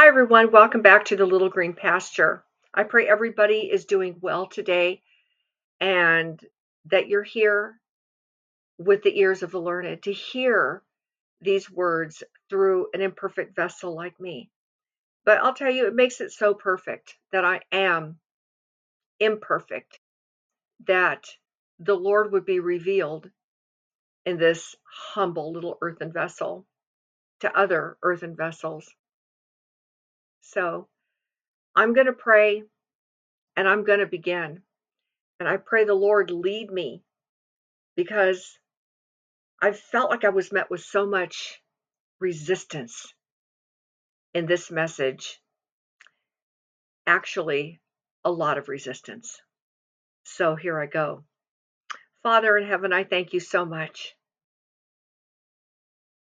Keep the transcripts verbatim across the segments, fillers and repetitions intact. Hi everyone, welcome back to The Little Green Pasture. I pray everybody is doing well today and that you're here with the ears of the learned to hear these words through an imperfect vessel like me. But I'll tell you, it makes it so perfect that I am imperfect, that the Lord would be revealed in this humble little earthen vessel to other earthen vessels. So I'm going to pray and I'm going to begin. And I pray the Lord lead me, because I felt like I was met with so much resistance in this message. Actually, a lot of resistance. So here I go. Father in heaven, I thank you so much.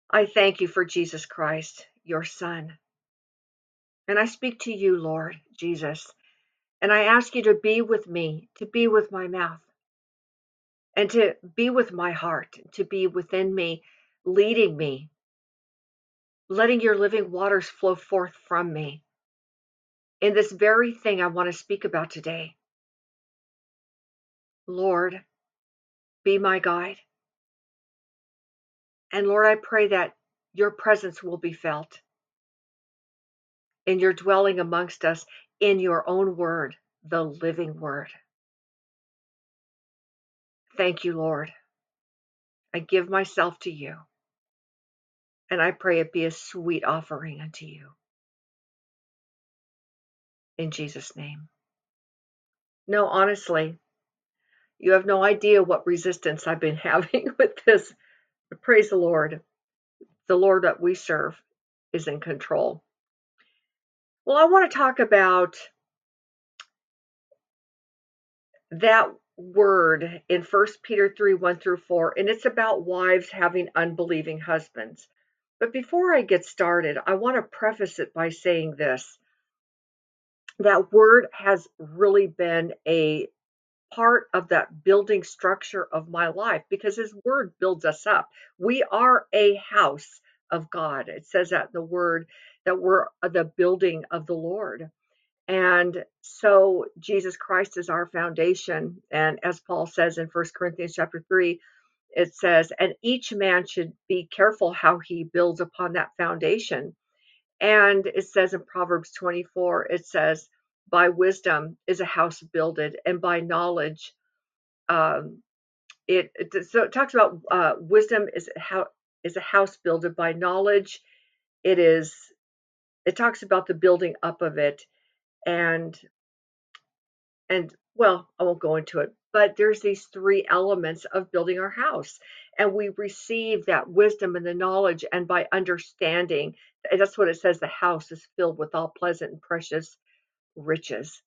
I thank you for Jesus Christ, your Son. And I speak to you, Lord Jesus, and I ask you to be with me, to be with my mouth, and to be with my heart, to be within me, leading me, letting your living waters flow forth from me. In this very thing I want to speak about today. Lord, be my guide. And Lord, I pray that your presence will be felt in your dwelling amongst us, in your own word, the living word. Thank you, Lord. I give myself to you, and I pray it be a sweet offering unto you. In Jesus' name. No, honestly, you have no idea what resistance I've been having with this. But praise the Lord. The Lord that we serve is in control. Well, I want to talk about that word in First Peter three, one through four, and it's about wives having unbelieving husbands. But before I get started, I want to preface it by saying this. That word has really been a part of that building structure of my life, because his word builds us up. We are a house of God. It says that in the word, that we're the building of the Lord. And so Jesus Christ is our foundation. And as Paul says in First Corinthians chapter three, it says, and each man should be careful how he builds upon that foundation. And it says in Proverbs twenty-four, it says, by wisdom is a house builded, and by knowledge, um, it, it, so it talks about uh, wisdom is how is a house builded by knowledge. It is, it talks about the building up of it, and, and well, I won't go into it, but there's these three elements of building our house, and we receive that wisdom and the knowledge, and by understanding, that's what it says, the house is filled with all pleasant and precious riches.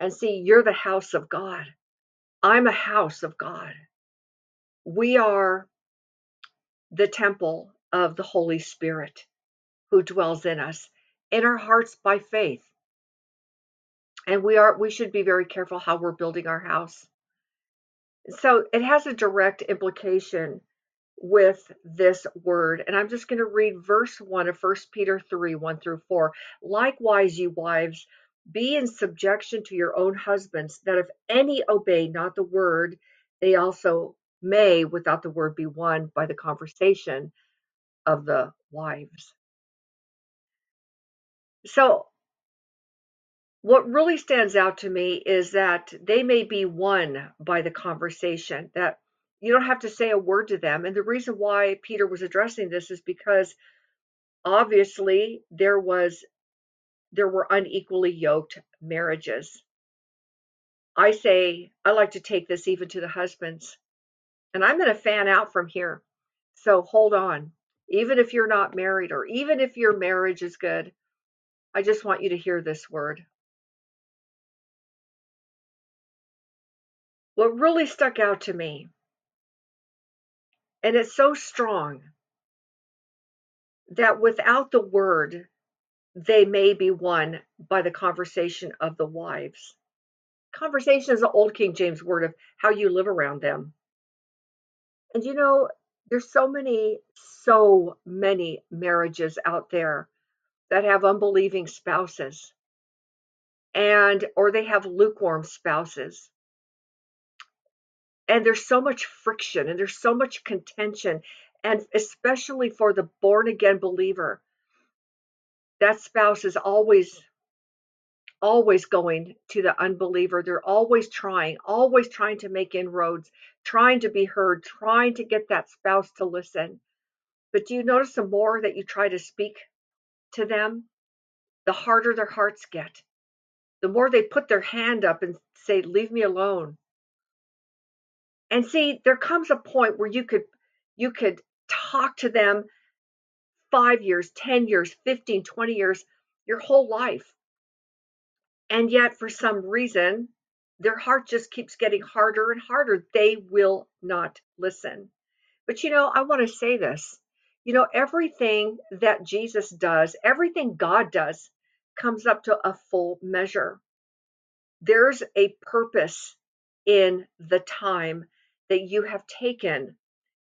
And see, you're the house of God. I'm a house of God. We are the temple of the Holy Spirit, who dwells in us, in our hearts by faith. And we are we should be very careful how we're building our house. So it has a direct implication with this word. And I'm just going to read verse one of First Peter three, one through four. Likewise, you wives, be in subjection to your own husbands, that if any obey not the word, they also may without the word be won by the conversation of the wives. So what really stands out to me is that they may be won by the conversation, that you don't have to say a word to them. And the reason why Peter was addressing this is because obviously there was there were unequally yoked marriages. I say I like to take this even to the husbands. And I'm going to fan out from here. So hold on. Even if you're not married, or even if your marriage is good, I just want you to hear this word. What really stuck out to me, and it's so strong, that without the word, they may be won by the conversation of the wives. Conversation is the old King James word of how you live around them. And you know, there's so many, so many marriages out there that have unbelieving spouses, and or they have lukewarm spouses. And there's so much friction and there's so much contention. And especially for the born again believer, that spouse is always, always going to the unbeliever. They're always trying, always trying to make inroads, trying to be heard, trying to get that spouse to listen. But do you notice the more that you try to speak to them, the harder their hearts get? The more they put their hand up and say, leave me alone. And see, there comes a point where you could you could talk to them five years, ten years, fifteen, twenty years, your whole life. And yet for some reason, their heart just keeps getting harder and harder. They will not listen. But you know, I want to say this. You know, everything that Jesus does, everything God does, comes up to a full measure. There's a purpose in the time that you have taken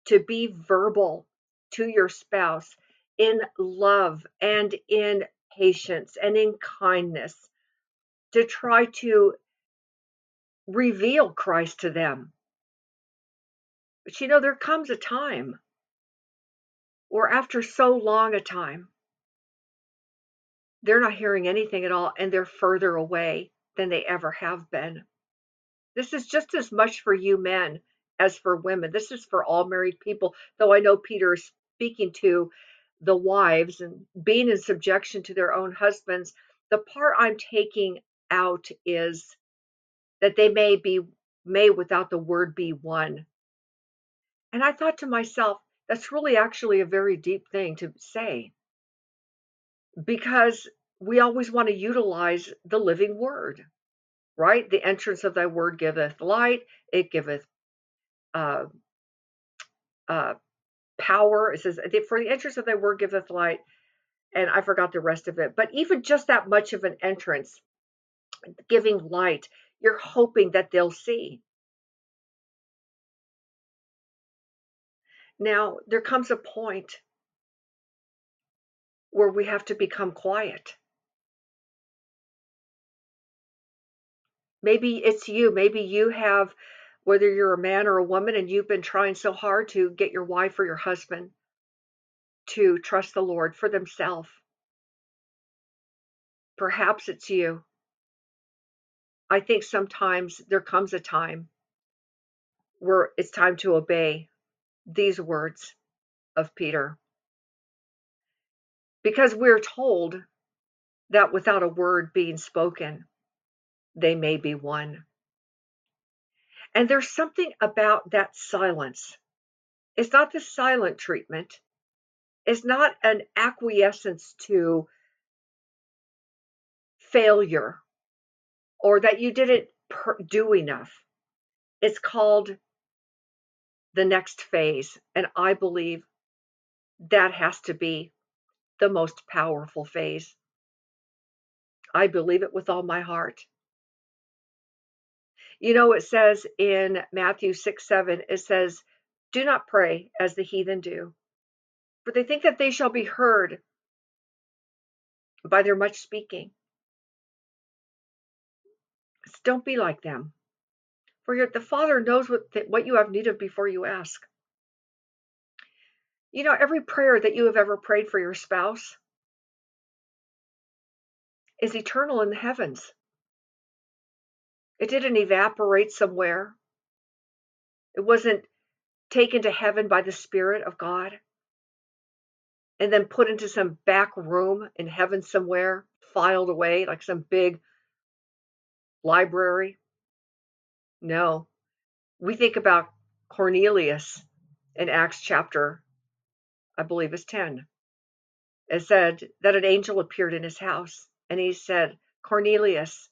to be verbal to your spouse in love and in patience and in kindness, to try to reveal Christ to them. But you know, there comes a time, or after so long a time, they're not hearing anything at all, and they're further away than they ever have been. This is just as much for you men as for women. This is for all married people, though I know Peter is speaking to the wives and being in subjection to their own husbands. The part I'm taking out is that they may be, may without the word be one. And I thought to myself, that's really actually a very deep thing to say, because we always want to utilize the living word, right? The entrance of thy word giveth light, it giveth uh, uh, power. It says, for the entrance of thy word giveth light, and I forgot the rest of it. But even just that much of an entrance, giving light, you're hoping that they'll see. Now, there comes a point where we have to become quiet. Maybe it's you. Maybe you have, whether you're a man or a woman, and you've been trying so hard to get your wife or your husband to trust the Lord for themselves. Perhaps it's you. I think sometimes there comes a time where it's time to obey these words of Peter. Because we're told that without a word being spoken, they may be one. And there's something about that silence. It's not the silent treatment. It's not an acquiescence to failure or that you didn't per- do enough. It's called the next phase. And I believe that has to be the most powerful phase. I believe it with all my heart. You know, it says in Matthew six seven, it says, do not pray as the heathen do, for they think that they shall be heard by their much speaking. Don't be like them, for your, the Father knows what th- what you have need of before you ask. You know, every prayer that you have ever prayed for your spouse is eternal in the heavens. It didn't evaporate somewhere. It wasn't taken to heaven by the Spirit of God and then put into some back room in heaven somewhere, filed away like some big library. No. We think about Cornelius in Acts chapter, I believe it's ten. It said that an angel appeared in his house and he said, Cornelius,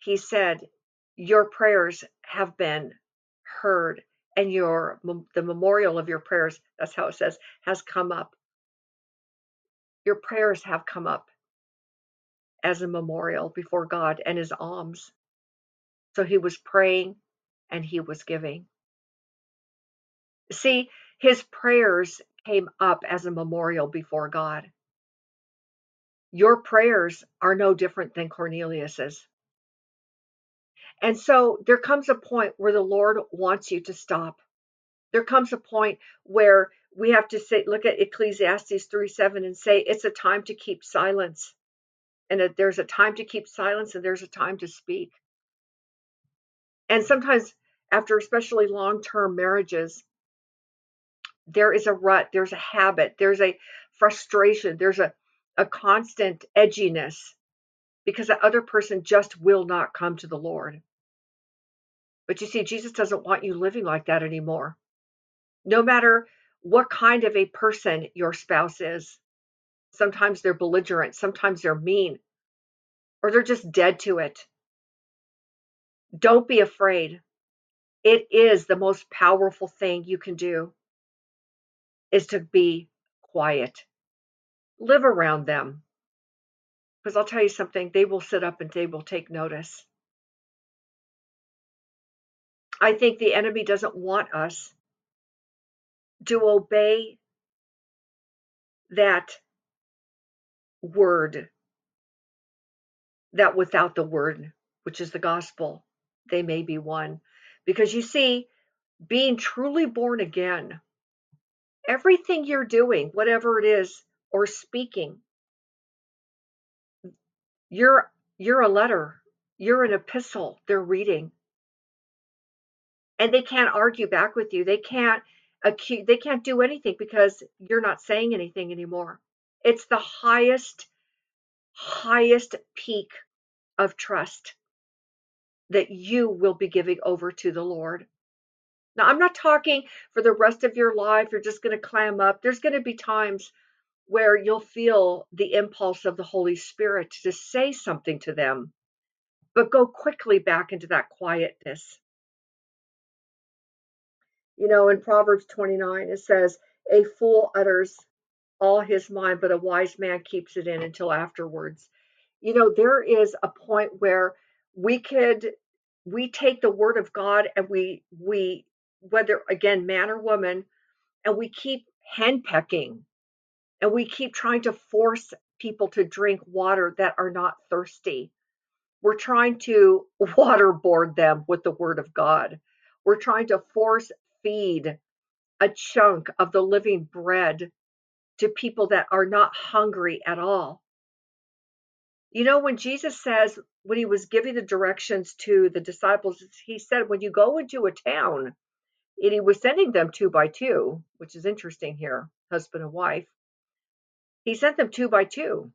he said, your prayers have been heard and your the memorial of your prayers, that's how it says, has come up. Your prayers have come up as a memorial before God and his alms. So he was praying and he was giving. See, his prayers came up as a memorial before God. Your prayers are no different than Cornelius's. And so there comes a point where the Lord wants you to stop. There comes a point where we have to say, look at Ecclesiastes three seven and say, it's a time to keep silence. And that there's a time to keep silence and there's a time to speak. And sometimes after especially long-term marriages, there is a rut, there's a habit, there's a frustration, there's a, a constant edginess because the other person just will not come to the Lord. But you see, Jesus doesn't want you living like that anymore. No matter what kind of a person your spouse is, sometimes they're belligerent, sometimes they're mean, or they're just dead to it. Don't be afraid. It is the most powerful thing you can do, is to be quiet. Live around them. Because I'll tell you something, they will sit up and they will take notice. I think the enemy doesn't want us to obey that word, that without the word, which is the gospel, they may be one. Because you see, being truly born again, everything you're doing, whatever it is, or speaking, you're you're a letter, you're an epistle they're reading. And they can't argue back with you. They can't accuse, they can't do anything because you're not saying anything anymore. It's the highest, highest peak of trust that you will be giving over to the Lord. Now, I'm not talking for the rest of your life. You're just going to clam up. There's going to be times where you'll feel the impulse of the Holy Spirit to say something to them, but go quickly back into that quietness. You know, in Proverbs twenty-nine, it says, a fool utters all his mind, but a wise man keeps it in until afterwards. You know, there is a point where we could, we take the word of God and we, we whether, again, man or woman, and we keep henpecking and we keep trying to force people to drink water that are not thirsty. We're trying to waterboard them with the word of God. We're trying to force feed a chunk of the living bread to people that are not hungry at all. You know, when Jesus says, when he was giving the directions to the disciples, he said, when you go into a town, and he was sending them two by two, which is interesting here, husband and wife. He sent them two by two.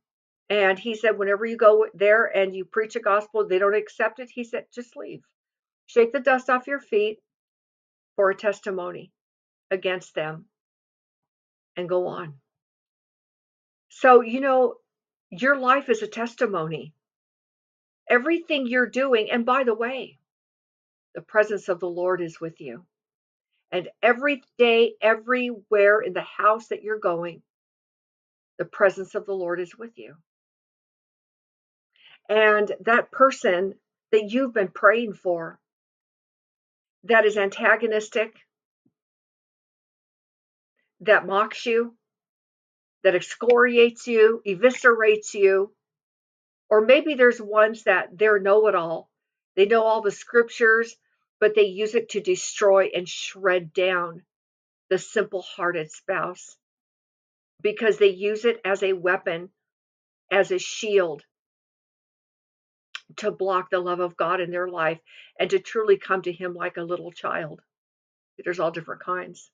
And he said, whenever you go there and you preach a gospel, they don't accept it. He said, just leave. Shake the dust off your feet for a testimony against them and go on. So, you know, your life is a testimony. Everything you're doing, and by the way, the presence of the Lord is with you. And every day, everywhere in the house that you're going, the presence of the Lord is with you. And that person that you've been praying for that is antagonistic, that mocks you, that excoriates you, eviscerates you, or maybe there's ones that they're know-it-all. They know all the scriptures, but they use it to destroy and shred down the simple-hearted spouse because they use it as a weapon, as a shield to block the love of God in their life and to truly come to him like a little child. There's all different kinds.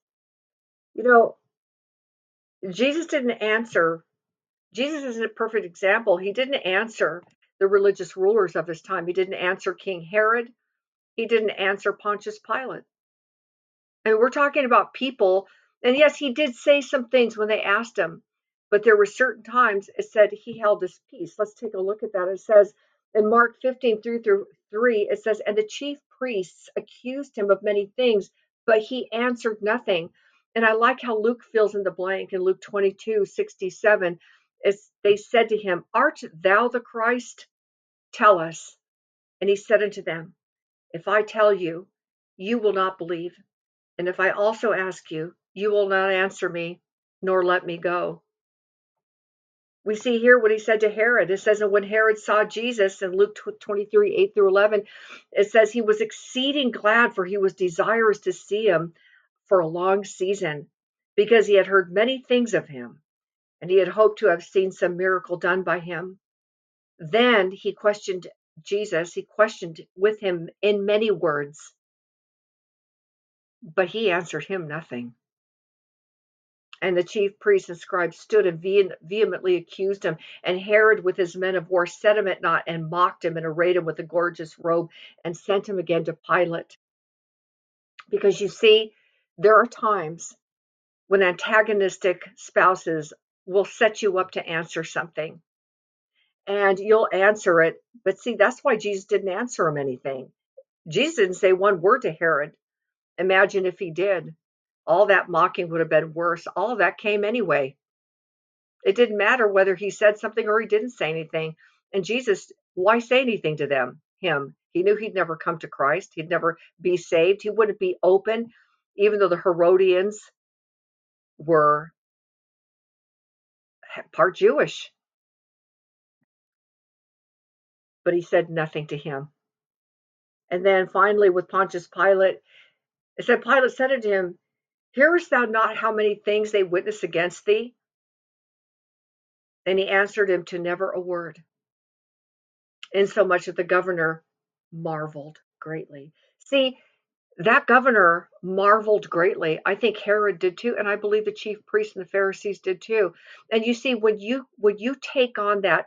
You know, Jesus didn't answer. Jesus isn't a perfect example. He didn't answer the religious rulers of his time. He didn't answer King Herod. He didn't answer Pontius Pilate. And we're talking about people. And yes, he did say some things when they asked him, but there were certain times it said he held his peace. Let's take a look at that. It says in Mark fifteen through three, it says, and the chief priests accused him of many things, but he answered nothing. And I like how Luke fills in the blank in Luke twenty-two sixty-seven. As they said to him, art thou the Christ? Tell us. And he said unto them, if I tell you, you will not believe. And if I also ask you, you will not answer me, nor let me go. We see here what he said to Herod. It says, and when Herod saw Jesus in Luke twenty-three, eight through eleven, it says he was exceeding glad, for he was desirous to see him for a long season, because he had heard many things of him, and he had hoped to have seen some miracle done by him. Then he questioned Jesus. He questioned with him in many words, but he answered him nothing. And the chief priests and scribes stood and vehemently accused him. And Herod with his men of war set him at naught and mocked him and arrayed him with a gorgeous robe and sent him again to Pilate. Because you see, there are times when antagonistic spouses will set you up to answer something. And you'll answer it. But see, that's why Jesus didn't answer him anything. Jesus didn't say one word to Herod. Imagine if he did. All that mocking would have been worse. All of that came anyway. It didn't matter whether he said something or he didn't say anything. And Jesus, why say anything to them? Him. He knew he'd never come to Christ. He'd never be saved. He wouldn't be open, even though the Herodians were part Jewish. But he said nothing to him. And then finally with Pontius Pilate, it said, Pilate said unto him, hearest thou not how many things they witness against thee? And he answered him to never a word, insomuch that the governor marveled greatly. See, that governor marveled greatly. I think Herod did too, and I believe the chief priests and the Pharisees did too. And you see, when you when you take on that,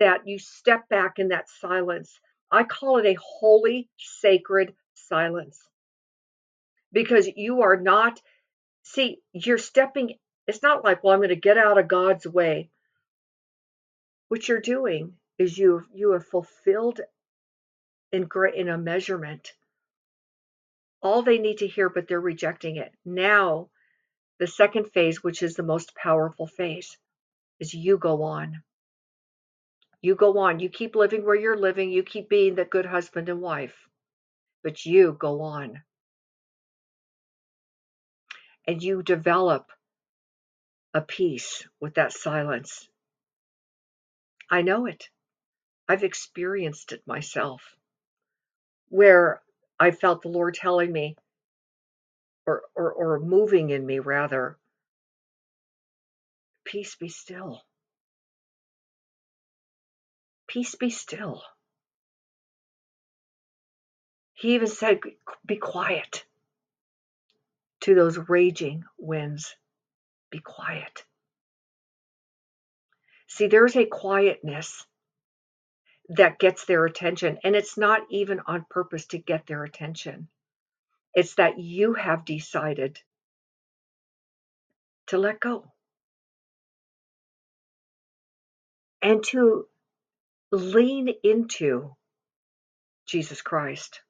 that you step back in that silence. I call it a holy, sacred silence. Because you are not, see, you're stepping, it's not like, well, I'm going to get out of God's way. What you're doing is you you have fulfilled in great in a measurement all they need to hear, but they're rejecting it. Now, the second phase, which is the most powerful phase, is you go on. You go on. You keep living where you're living. You keep being the good husband and wife, but you go on. And you develop a peace with that silence. I know it. I've experienced it myself, where I felt the Lord telling me, or, or, or moving in me rather, peace be still. Peace be still. He even said, be quiet. To those raging winds, be quiet. See, there's a quietness that gets their attention, and it's not even on purpose to get their attention. It's that you have decided to let go and to lean into Jesus Christ.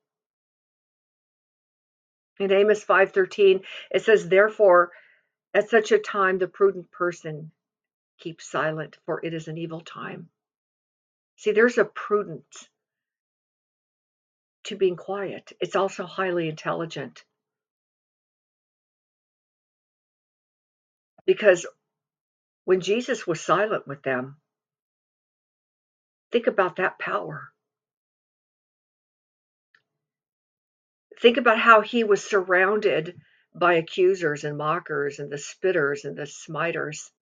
In Amos five thirteen, it says, therefore, at such a time, the prudent person keeps silent, for it is an evil time. See, there's a prudence to being quiet. It's also highly intelligent. Because when Jesus was silent with them, think about that power. Think about how he was surrounded by accusers and mockers and the spitters and the smiters.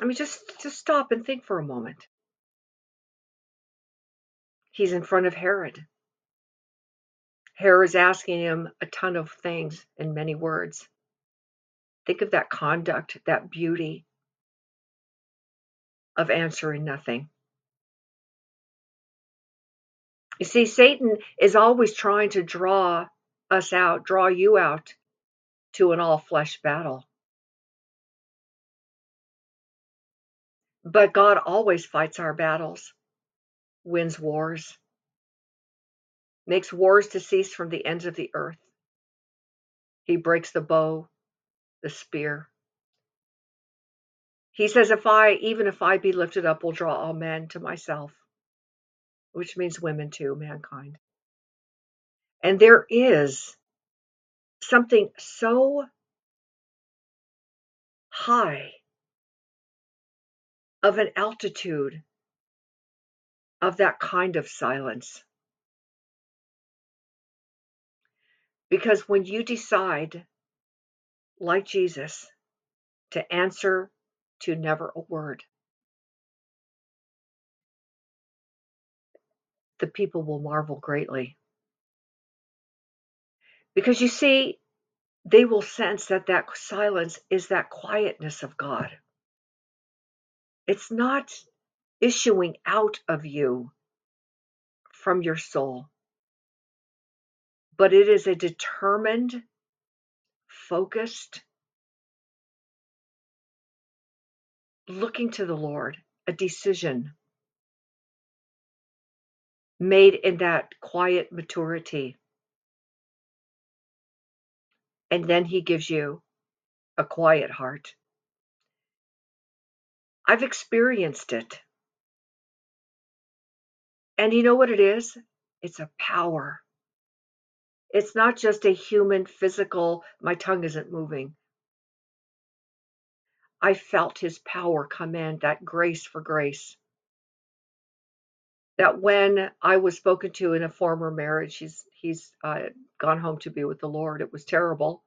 I mean, just, just stop and think for a moment. He's in front of Herod. Herod is asking him a ton of things in many words. Think of that conduct, that beauty of answering nothing. You see, Satan is always trying to draw us out, draw you out to an all-flesh battle. But God always fights our battles, wins wars, makes wars to cease from the ends of the earth. He breaks the bow, the spear. He says, if I, even if I be lifted up, will draw all men to myself. Which means women too, mankind. And there is something so high of an altitude of that kind of silence. Because when you decide, like Jesus, to answer to never a word, the people will marvel greatly. Because you see, they will sense that that silence is that quietness of God. It's not issuing out of you from your soul, but it is a determined, focused, looking to the Lord, a decision made in that quiet maturity. And then he gives you a quiet heart. I've experienced it. And you know what it is? It's a power. It's not just a human, physical, my tongue isn't moving. I felt his power come in, that grace for grace. That when I was spoken to in a former marriage, he's he's uh, gone home to be with the Lord. It was terrible.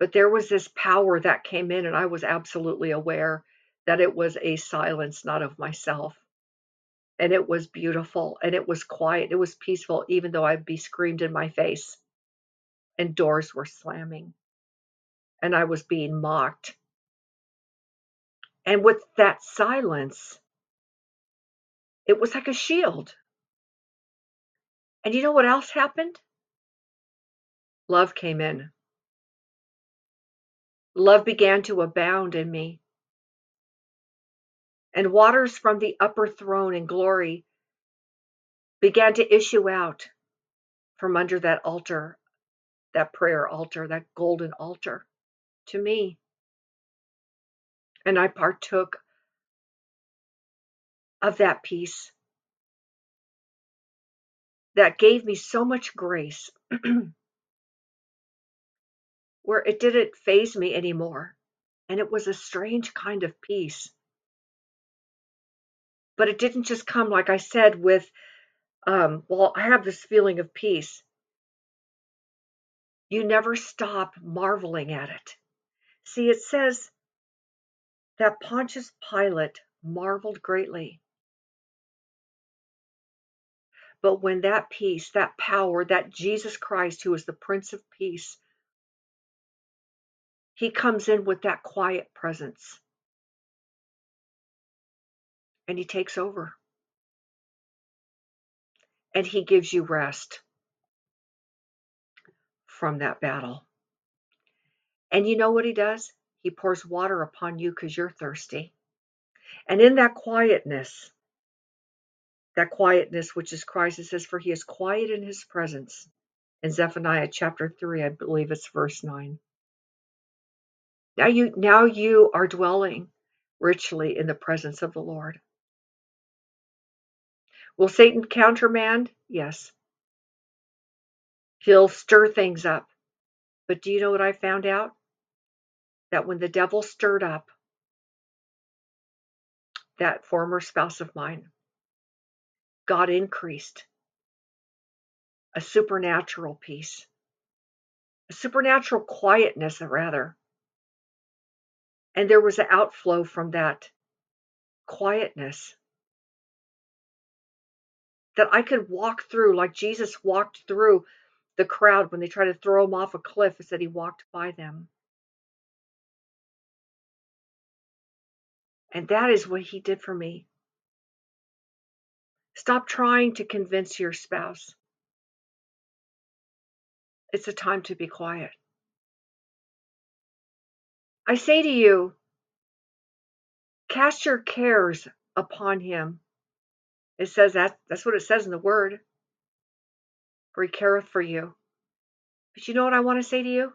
But there was this power that came in, and I was absolutely aware that it was a silence, not of myself. And it was beautiful, and it was quiet, it was peaceful, even though I'd be screamed in my face, and doors were slamming, and I was being mocked. And with that silence, it was like a shield. And you know what else happened? Love came in. Love began to abound in me. And waters from the upper throne in glory began to issue out from under that altar, that prayer altar, that golden altar to me. And I partook of that peace that gave me so much grace where it didn't faze me anymore. And it was a strange kind of peace. But it didn't just come, like I said, with, um, well, I have this feeling of peace. You never stop marveling at it. See, it says that Pontius Pilate marveled greatly. But when that peace, that power, that Jesus Christ, who is the Prince of Peace, he comes in with that quiet presence. And he takes over. And he gives you rest from that battle. And you know what he does? He pours water upon you because you're thirsty. And in that quietness, that quietness which is Christ, it says, for he is quiet in his presence. In Zephaniah chapter three, I believe it's verse nine. Now you, now you are dwelling richly in the presence of the Lord. Will Satan countermand? Yes. He'll stir things up. But do you know what I found out? That when the devil stirred up that former spouse of mine, God increased a supernatural peace, a supernatural quietness, rather. And there was an outflow from that quietness that I could walk through, like Jesus walked through the crowd when they tried to throw him off a cliff. It said he walked by them. And that is what he did for me. Stop trying to convince your spouse. It's a time to be quiet. I say to you, cast your cares upon him. It says that. That's what it says in the word. For he careth for you. But you know what I want to say to you?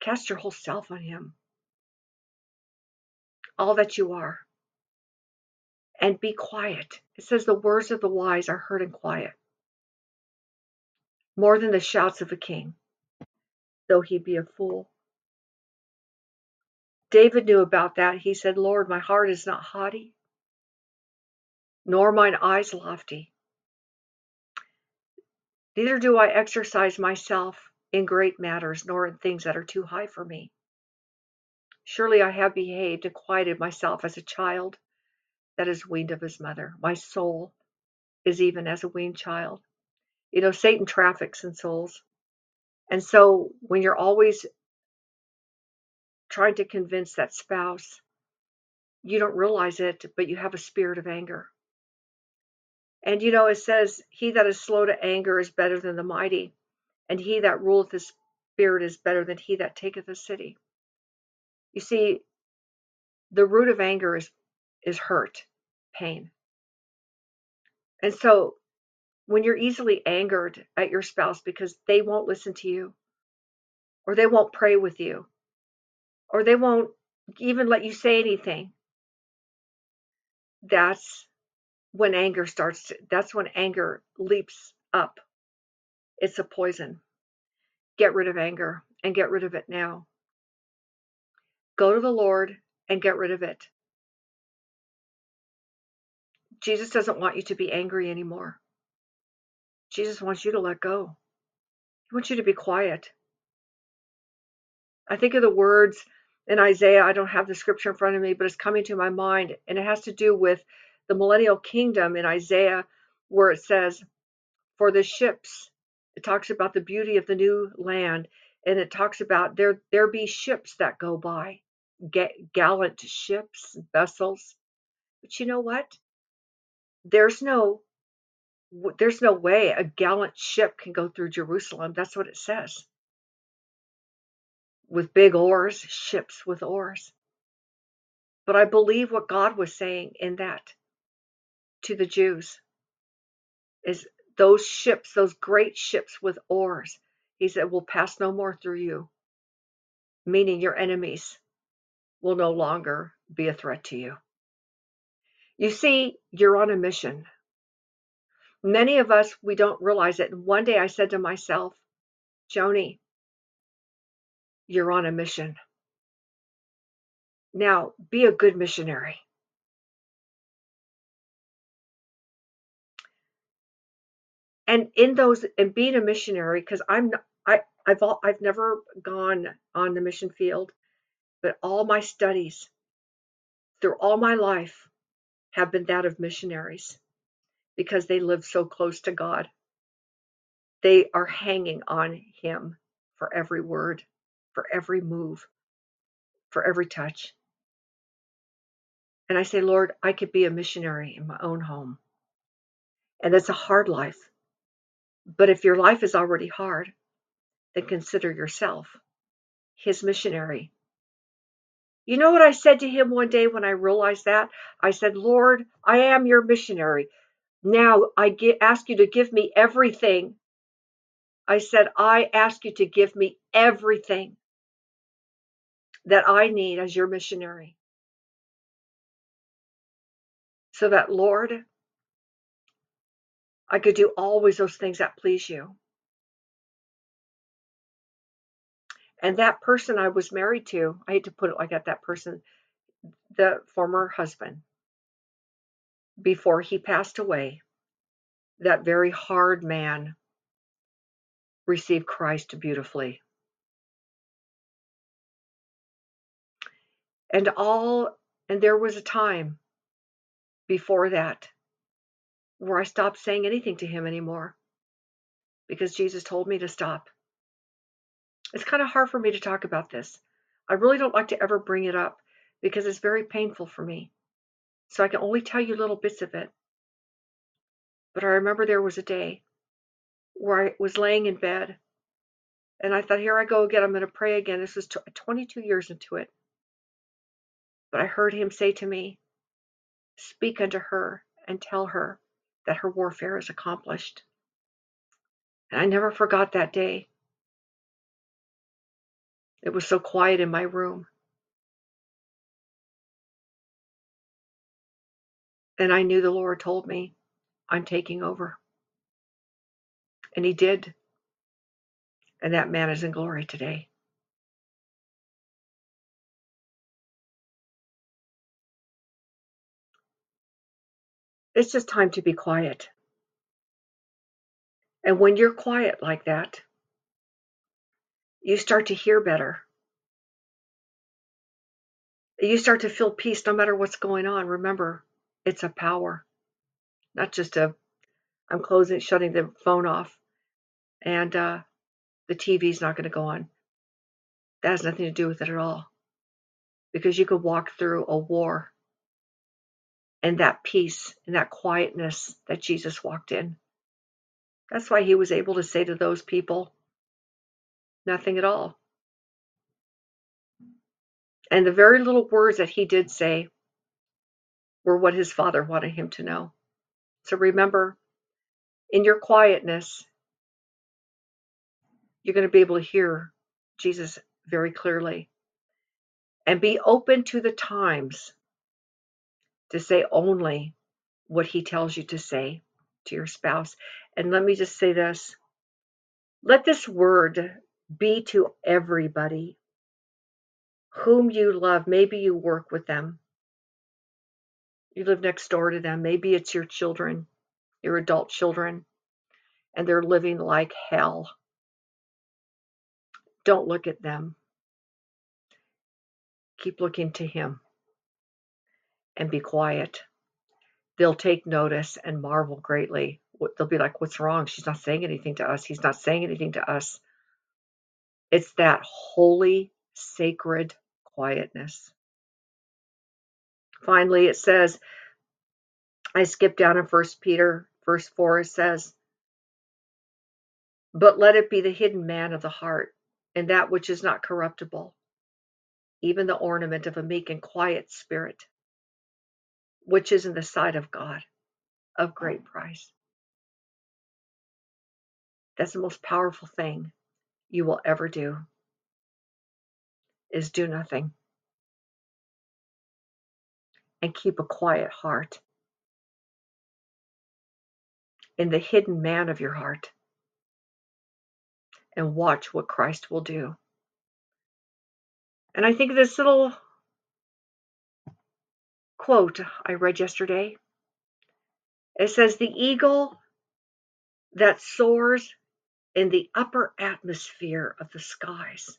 Cast your whole self on him. All that you are. And be quiet. It says the words of the wise are heard in quiet, more than the shouts of a king, though he be a fool. David knew about that. He said, Lord, my heart is not haughty, nor mine eyes lofty. Neither do I exercise myself in great matters, nor in things that are too high for me. Surely I have behaved and quieted myself as a child that is weaned of his mother. My soul is even as a weaned child. You know, Satan traffics in souls. And so when you're always trying to convince that spouse, you don't realize it, but you have a spirit of anger. And, you know, it says, he that is slow to anger is better than the mighty, and he that ruleth his spirit is better than he that taketh a city. You see, the root of anger is, is hurt, pain. And so when you're easily angered at your spouse because they won't listen to you, or they won't pray with you, or they won't even let you say anything, that's when anger starts to, that's when anger leaps up. It's a poison. Get rid of anger and get rid of it now. Go to the Lord and get rid of it. Jesus doesn't want you to be angry anymore. Jesus wants you to let go. He wants you to be quiet. I think of the words in Isaiah. I don't have the scripture in front of me, but it's coming to my mind, and it has to do with the millennial kingdom in Isaiah, where it says, for the ships, it talks about the beauty of the new land, and it talks about there there be ships that go by, gallant ships, vessels. But you know what? There's no, there's no way a gallant ship can go through Jerusalem. That's what it says. With big oars, ships with oars. But I believe what God was saying in that to the Jews is those ships, those great ships with oars, he said, will pass no more through you, meaning your enemies will no longer be a threat to you. You see, you're on a mission. Many of us, we don't realize it. And one day I said to myself, Joni, you're on a mission. Now, be a good missionary. And in those, and being a missionary, because I'm not, I I've all, I've never gone on the mission field, but all my studies through all my life have been that of missionaries, because they live so close to God. They are hanging on Him for every word, for every move, for every touch. And I say, Lord, I could be a missionary in my own home. And that's a hard life. But if your life is already hard, then consider yourself His missionary. You know what I said to Him one day when I realized that? I said, Lord, I am your missionary. Now I get, ask you to give me everything. I said, I ask you to give me everything that I need as your missionary. So that, Lord, I could do always those things that please you. And that person I was married to, I hate to put it like that, that person, the former husband, before he passed away, that very hard man received Christ beautifully. And all, and there was a time before that where I stopped saying anything to him anymore because Jesus told me to stop. It's kind of hard for me to talk about this. I really don't like to ever bring it up because it's very painful for me. So I can only tell you little bits of it. But I remember there was a day where I was laying in bed and I thought, here I go again. I'm going to pray again. This was twenty-two years into it. But I heard Him say to me, speak unto her and tell her that her warfare is accomplished. And I never forgot that day. It was so quiet in my room. And I knew the Lord told me, I'm taking over. And He did. And that man is in glory today. It's just time to be quiet. And when you're quiet like that, you start to hear better. You start to feel peace no matter what's going on. Remember, it's a power, not just a, I'm closing, shutting the phone off, and uh, the T V's not going to go on. That has nothing to do with it at all. Because you could walk through a war, and that peace and that quietness that Jesus walked in. That's why he was able to say to those people, nothing at all. And the very little words that he did say were what his Father wanted him to know. So remember, in your quietness, you're going to be able to hear Jesus very clearly. And be open to the times to say only what he tells you to say to your spouse. And let me just say this. Let this word be to everybody whom you love. Maybe you work with them. You live next door to them. Maybe it's your children, your adult children, and they're living like hell. Don't look at them. Keep looking to him and be quiet. They'll take notice and marvel greatly. They'll be like, what's wrong? She's not saying anything to us. He's not saying anything to us. It's that holy, sacred quietness. Finally, it says, I skipped down in First Peter, verse four, it says, but let it be the hidden man of the heart, and that which is not corruptible, even the ornament of a meek and quiet spirit, which is in the sight of God, of great price. That's the most powerful thing you will ever do, is do nothing and keep a quiet heart. In the hidden man of your heart, and watch what Christ will do. And I think this little quote I read yesterday, it says, the eagle that soars in the upper atmosphere of the skies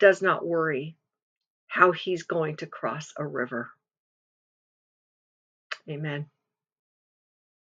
does not worry how he's going to cross a river. Amen.